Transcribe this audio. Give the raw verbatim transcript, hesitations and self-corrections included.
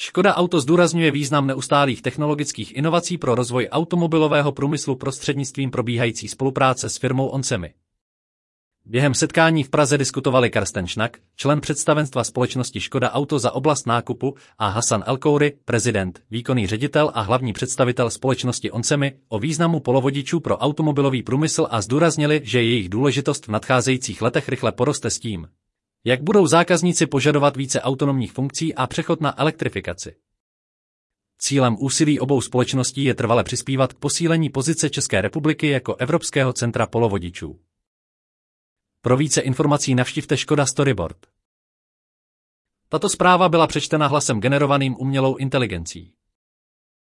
Škoda Auto zdůrazňuje význam neustálých technologických inovací pro rozvoj automobilového průmyslu prostřednictvím probíhající spolupráce s firmou onsemi. Během setkání v Praze diskutovali Karsten Schnake, člen představenstva společnosti Škoda Auto za oblast nákupu, a Hassane El-Khoury, prezident, výkonný ředitel a hlavní představitel společnosti onsemi, o významu polovodičů pro automobilový průmysl a zdůraznili, že jejich důležitost v nadcházejících letech rychle poroste s tím, jak budou zákazníci požadovat více autonomních funkcí a přechod na elektrifikaci. Cílem úsilí obou společností je trvale přispívat k posílení pozice České republiky jako Evropského centra polovodičů. Pro více informací navštivte Škoda Storyboard. Tato zpráva byla přečtena hlasem generovaným umělou inteligencí.